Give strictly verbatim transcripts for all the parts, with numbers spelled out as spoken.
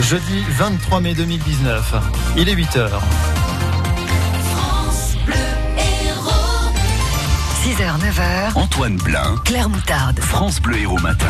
jeudi vingt-trois mai deux mille dix-neuf. Il est huit heures. France Bleu Hérault. six heures neuf heures. Antoine Blin, Claire Moutarde. France Bleu Hérault matin.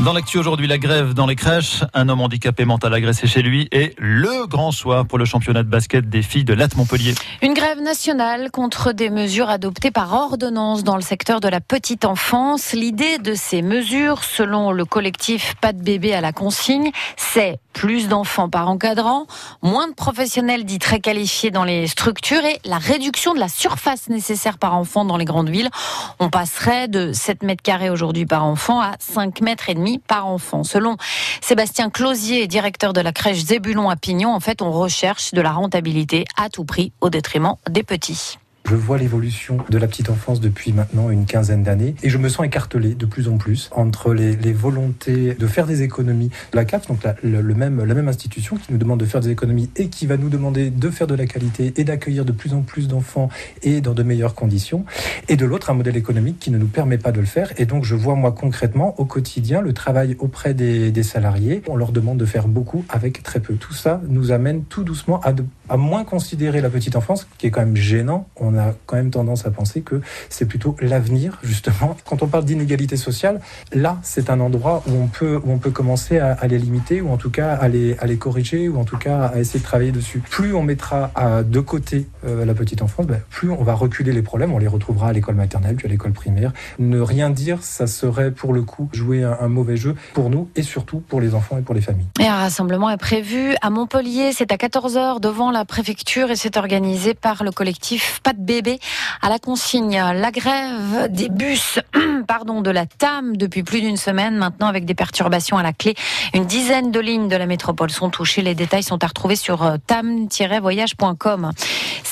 Dans l'actu aujourd'hui, la grève dans les crèches, un homme handicapé mental agressé chez lui et le grand soir pour le championnat de basket des filles de Lattes Montpellier. Une grève nationale contre des mesures adoptées par ordonnance dans le secteur de la petite enfance. L'idée de ces mesures, selon le collectif Pas de Bébé à la consigne, c'est plus d'enfants par encadrant, moins de professionnels dits très qualifiés dans les structures et la réduction de la surface nécessaire par enfant dans les grandes villes. On passerait de sept mètres carrés aujourd'hui par enfant à cinq mètres et demi par enfant. Selon Sébastien Closier, directeur de la crèche Zébulon à Pignon, en fait, on recherche de la rentabilité à tout prix au détriment des petits. Je vois l'évolution de la petite enfance depuis maintenant une quinzaine d'années et je me sens écartelé de plus en plus entre les, les volontés de faire des économies. La C A F, donc la, le, le même, la même institution qui nous demande de faire des économies et qui va nous demander de faire de la qualité et d'accueillir de plus en plus d'enfants et dans de meilleures conditions. Et de l'autre, un modèle économique qui ne nous permet pas de le faire. Et donc je vois moi concrètement au quotidien le travail auprès des, des salariés. On leur demande de faire beaucoup avec très peu. Tout ça nous amène tout doucement à, de, à moins considérer la petite enfance, qui est quand même gênant. On On a quand même tendance à penser que c'est plutôt l'avenir, justement. Quand on parle d'inégalité sociale, là, c'est un endroit où on peut, où on peut commencer à, à les limiter, ou en tout cas à les, à les corriger, ou en tout cas à essayer de travailler dessus. Plus on mettra à, de côté euh, la petite enfance, bah, plus on va reculer les problèmes. On les retrouvera à l'école maternelle, puis à l'école primaire. Ne rien dire, ça serait pour le coup jouer un, un mauvais jeu pour nous, et surtout pour les enfants et pour les familles. Et un rassemblement est prévu à Montpellier. C'est à quatorze heures devant la préfecture et c'est organisé par le collectif Pas de Bébé à la consigne. La grève des bus pardon, de la T A M depuis plus d'une semaine maintenant, avec des perturbations à la clé. Une dizaine de lignes de la métropole sont touchées. Les détails sont à retrouver sur T A M tiret voyage point com.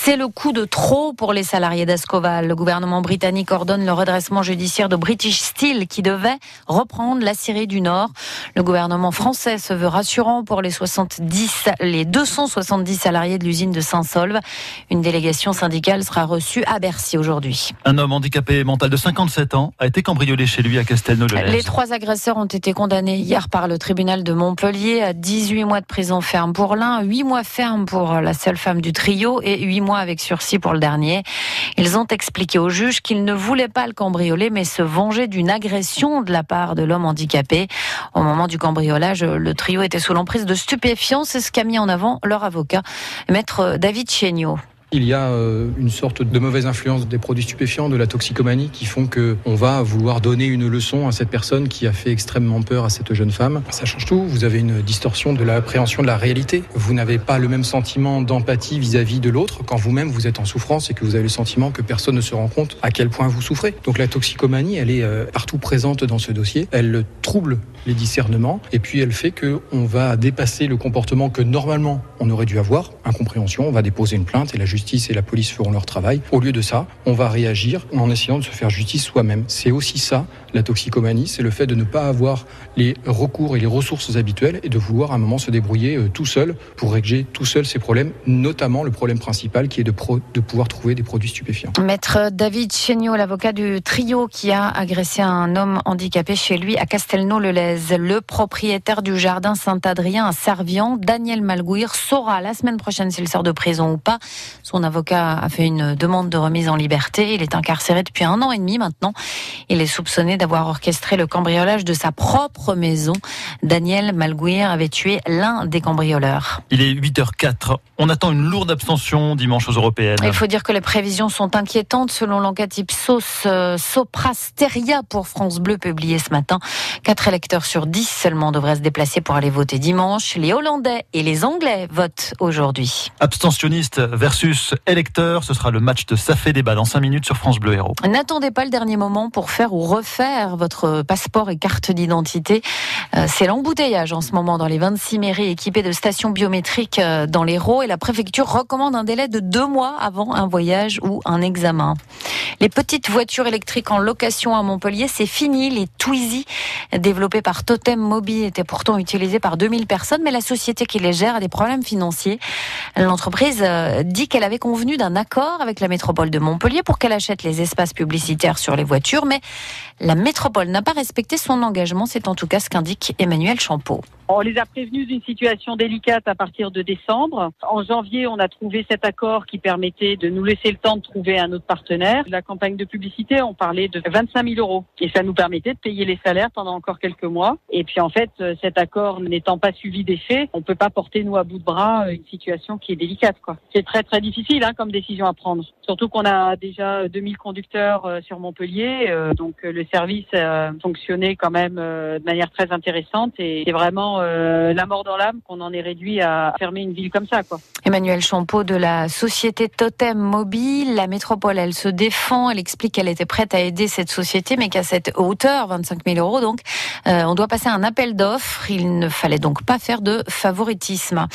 C'est le coup de trop pour les salariés d'Ascoval. Le gouvernement britannique ordonne le redressement judiciaire de British Steel qui devait reprendre la Syrie du Nord. Le gouvernement français se veut rassurant pour les, soixante-dix, les deux cent soixante-dix salariés de l'usine de Saint-Solve. Une délégation syndicale sera reçue à Bercy aujourd'hui. Un homme handicapé mental de cinquante-sept ans a été cambriolé chez lui à Castelnau-le-Lez. Les trois agresseurs ont été condamnés hier par le tribunal de Montpellier à dix-huit mois de prison ferme pour l'un, huit mois ferme pour la seule femme du trio et huit mois avec sursis pour le dernier. Ils ont expliqué au juge qu'ils ne voulaient pas le cambrioler mais se venger d'une agression de la part de l'homme handicapé. Au moment du cambriolage, le trio était sous l'emprise de stupéfiants. C'est ce qu'a mis en avant leur avocat, maître David Chéniaud. Il y a une sorte de mauvaise influence des produits stupéfiants, de la toxicomanie, qui font qu'on va vouloir donner une leçon à cette personne qui a fait extrêmement peur à cette jeune femme. Ça change tout, vous avez une distorsion de l'appréhension de la réalité. Vous n'avez pas le même sentiment d'empathie vis-à-vis de l'autre quand vous-même vous êtes en souffrance et que vous avez le sentiment que personne ne se rend compte à quel point vous souffrez. Donc la toxicomanie, elle est partout présente dans ce dossier, elle trouble les discernements et puis elle fait qu'on va dépasser le comportement que normalement on aurait dû avoir, incompréhension, on va déposer une plainte et la justice et la police feront leur travail. Au lieu de ça, on va réagir en essayant de se faire justice soi-même. C'est aussi ça, la toxicomanie, c'est le fait de ne pas avoir les recours et les ressources habituelles et de vouloir à un moment se débrouiller tout seul pour régler tout seul ses problèmes, notamment le problème principal qui est de, pro- de pouvoir trouver des produits stupéfiants. Maître David Chéniaud, l'avocat du trio qui a agressé un homme handicapé chez lui à Castelnau-le-Lez. Le propriétaire du jardin Saint-Adrien à Servian, Daniel Malgouillard, saura la semaine prochaine s'il sort de prison ou pas. Son avocat a fait une demande de remise en liberté. Il est incarcéré depuis un an et demi maintenant. Il est soupçonné d'avoir orchestré le cambriolage de sa propre maison. Daniel Malgouillard avait tué l'un des cambrioleurs. Il est huit heures zéro quatre. On attend une lourde abstention dimanche aux européennes. Il faut dire que les prévisions sont inquiétantes. Selon l'enquête Ipsos euh, Soprasteria pour France Bleu publiée ce matin, quatre électeurs sur dix seulement devraient se déplacer pour aller voter dimanche. Les Hollandais et les Anglais votent aujourd'hui. Abstentionnistes versus électeurs, ce sera le match de Safé Débat dans cinq minutes sur France Bleu Hérault. N'attendez pas le dernier moment pour faire ou refaire votre passeport et carte d'identité. Euh, c'est l'embouteillage en ce moment dans les vingt-six mairies équipées de stations biométriques dans l'Hérault et la préfecture recommande un délai de deux mois avant un voyage ou un examen. Les petites voitures électriques en location à Montpellier, c'est fini. Les Twizy, développés par Totem Mobile, étaient pourtant utilisés par deux mille personnes, mais la société qui les gère a des problèmes financiers. L'entreprise dit qu'elle avait convenu d'un accord avec la métropole de Montpellier pour qu'elle achète les espaces publicitaires sur les voitures, mais la métropole n'a pas respecté son engagement. C'est en tout cas ce qu'indique Emmanuel Champeau. On les a prévenus d'une situation délicate à partir de décembre. En janvier, on a trouvé cet accord qui permettait de nous laisser le temps de trouver un autre partenaire. La campagne de publicité, on parlait de vingt-cinq mille euros. Et ça nous permettait de payer les salaires pendant encore quelques mois. Et puis en fait, cet accord n'étant pas suivi des faits, on ne peut pas porter, nous, à bout de bras une situation qui est délicate, quoi. C'est très, très difficile hein, comme décision à prendre. Surtout qu'on a déjà deux mille conducteurs euh, sur Montpellier. Euh, donc euh, le service euh, fonctionnait quand même euh, de manière très intéressante. Et c'est vraiment euh, la mort dans l'âme qu'on en est réduit à fermer une ville comme ça, quoi. Emmanuel Champeau de la société Totem Mobile. La métropole, elle se défend. Elle explique qu'elle était prête à aider cette société, mais qu'à cette hauteur, vingt-cinq mille euros, donc, euh, on doit passer à un appel d'offres. Il ne fallait donc pas faire de favoritisme.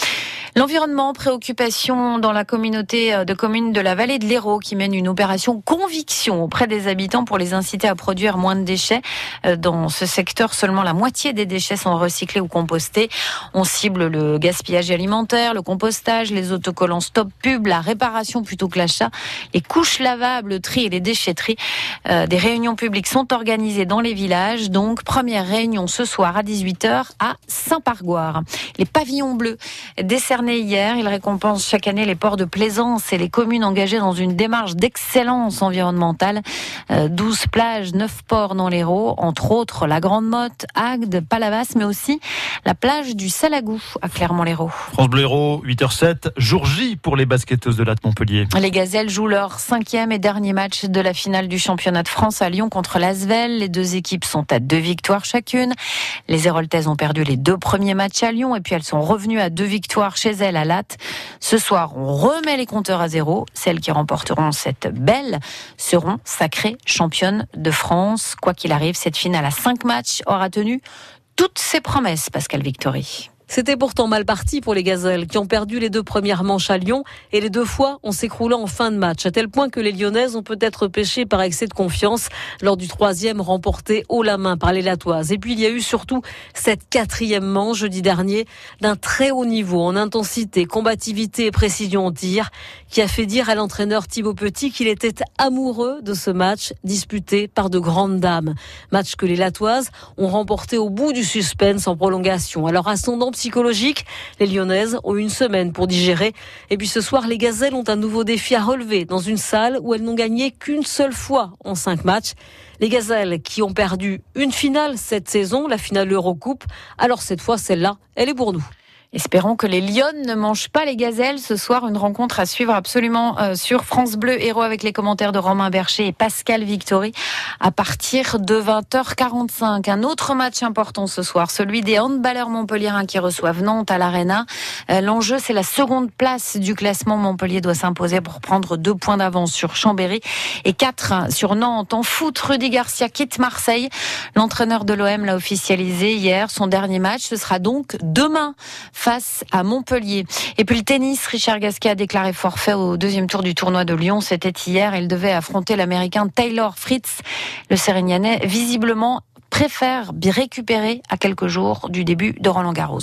L'environnement, préoccupation dans la communauté de communes de la vallée de l'Hérault qui mène une opération conviction auprès des habitants pour les inciter à produire moins de déchets. Dans ce secteur, seulement la moitié des déchets sont recyclés ou compostés. On cible le gaspillage alimentaire, le compostage, les autocollants stop pub, la réparation plutôt que l'achat, les couches lavables, le tri et les déchetteries. Des réunions publiques sont organisées dans les villages. Donc, première réunion ce soir à dix-huit heures à Saint-Pargoire. Les pavillons bleus décernés hier. Il récompense chaque année les ports de plaisance et les communes engagées dans une démarche d'excellence environnementale. Euh, douze plages, neuf ports dans l'Hérault, entre autres la Grande Motte, Agde, Palavas, mais aussi la plage du Salagou à Clermont-l'Hérault. France Bleu Hérault, huit heures zéro sept, jour J pour les basketteuses de Lattes Montpellier. Les Gazelles jouent leur cinquième et dernier match de la finale du championnat de France à Lyon contre l'Asvel. Les deux équipes sont à deux victoires chacune. Les Héraultaises ont perdu les deux premiers matchs à Lyon et puis elles sont revenues à deux victoires chez elles à Lattes. Ce soir, on remet les compteurs à zéro. Celles qui remporteront cette belle seront sacrées championnes de France. Quoi qu'il arrive, cette finale à cinq matchs aura tenu toutes ses promesses, Pascal Victoire. C'était pourtant mal parti pour les Gazelles qui ont perdu les deux premières manches à Lyon et les deux fois en s'écroulant en fin de match, à tel point que les Lyonnaises ont peut-être pêché par excès de confiance lors du troisième remporté haut la main par les Latoises. Et puis il y a eu surtout cette quatrième manche jeudi dernier d'un très haut niveau en intensité, combativité et précision en tir qui a fait dire à l'entraîneur Thibaut Petit qu'il était amoureux de ce match disputé par de grandes dames. Match que les Latoises ont remporté au bout du suspense en prolongation. Alors ascendant psychologique. Les Lyonnaises ont une semaine pour digérer. Et puis ce soir, les Gazelles ont un nouveau défi à relever dans une salle où elles n'ont gagné qu'une seule fois en cinq matchs. Les Gazelles qui ont perdu une finale cette saison, la finale Eurocoupe. Alors cette fois, celle-là, elle est pour nous. Espérons que les Lyonnes ne mangent pas les Gazelles. Ce soir, une rencontre à suivre absolument sur France Bleu Hérault avec les commentaires de Romain Bercher et Pascal Victory à partir de vingt heures quarante-cinq. Un autre match important ce soir, celui des handballeurs montpelliérains qui reçoivent Nantes à l'Arena. L'enjeu, c'est la seconde place du classement. Montpellier doit s'imposer pour prendre deux points d'avance sur Chambéry et quatre sur Nantes. En foot, Rudy Garcia quitte Marseille. L'entraîneur de l'O M l'a officialisé hier. Son dernier match, ce sera donc demain face à Montpellier. Et puis le tennis, Richard Gasquet a déclaré forfait au deuxième tour du tournoi de Lyon. C'était hier. Il devait affronter l'Américain Taylor Fritz. Le Sérignanet, visiblement, préfère récupérer à quelques jours du début de Roland-Garros.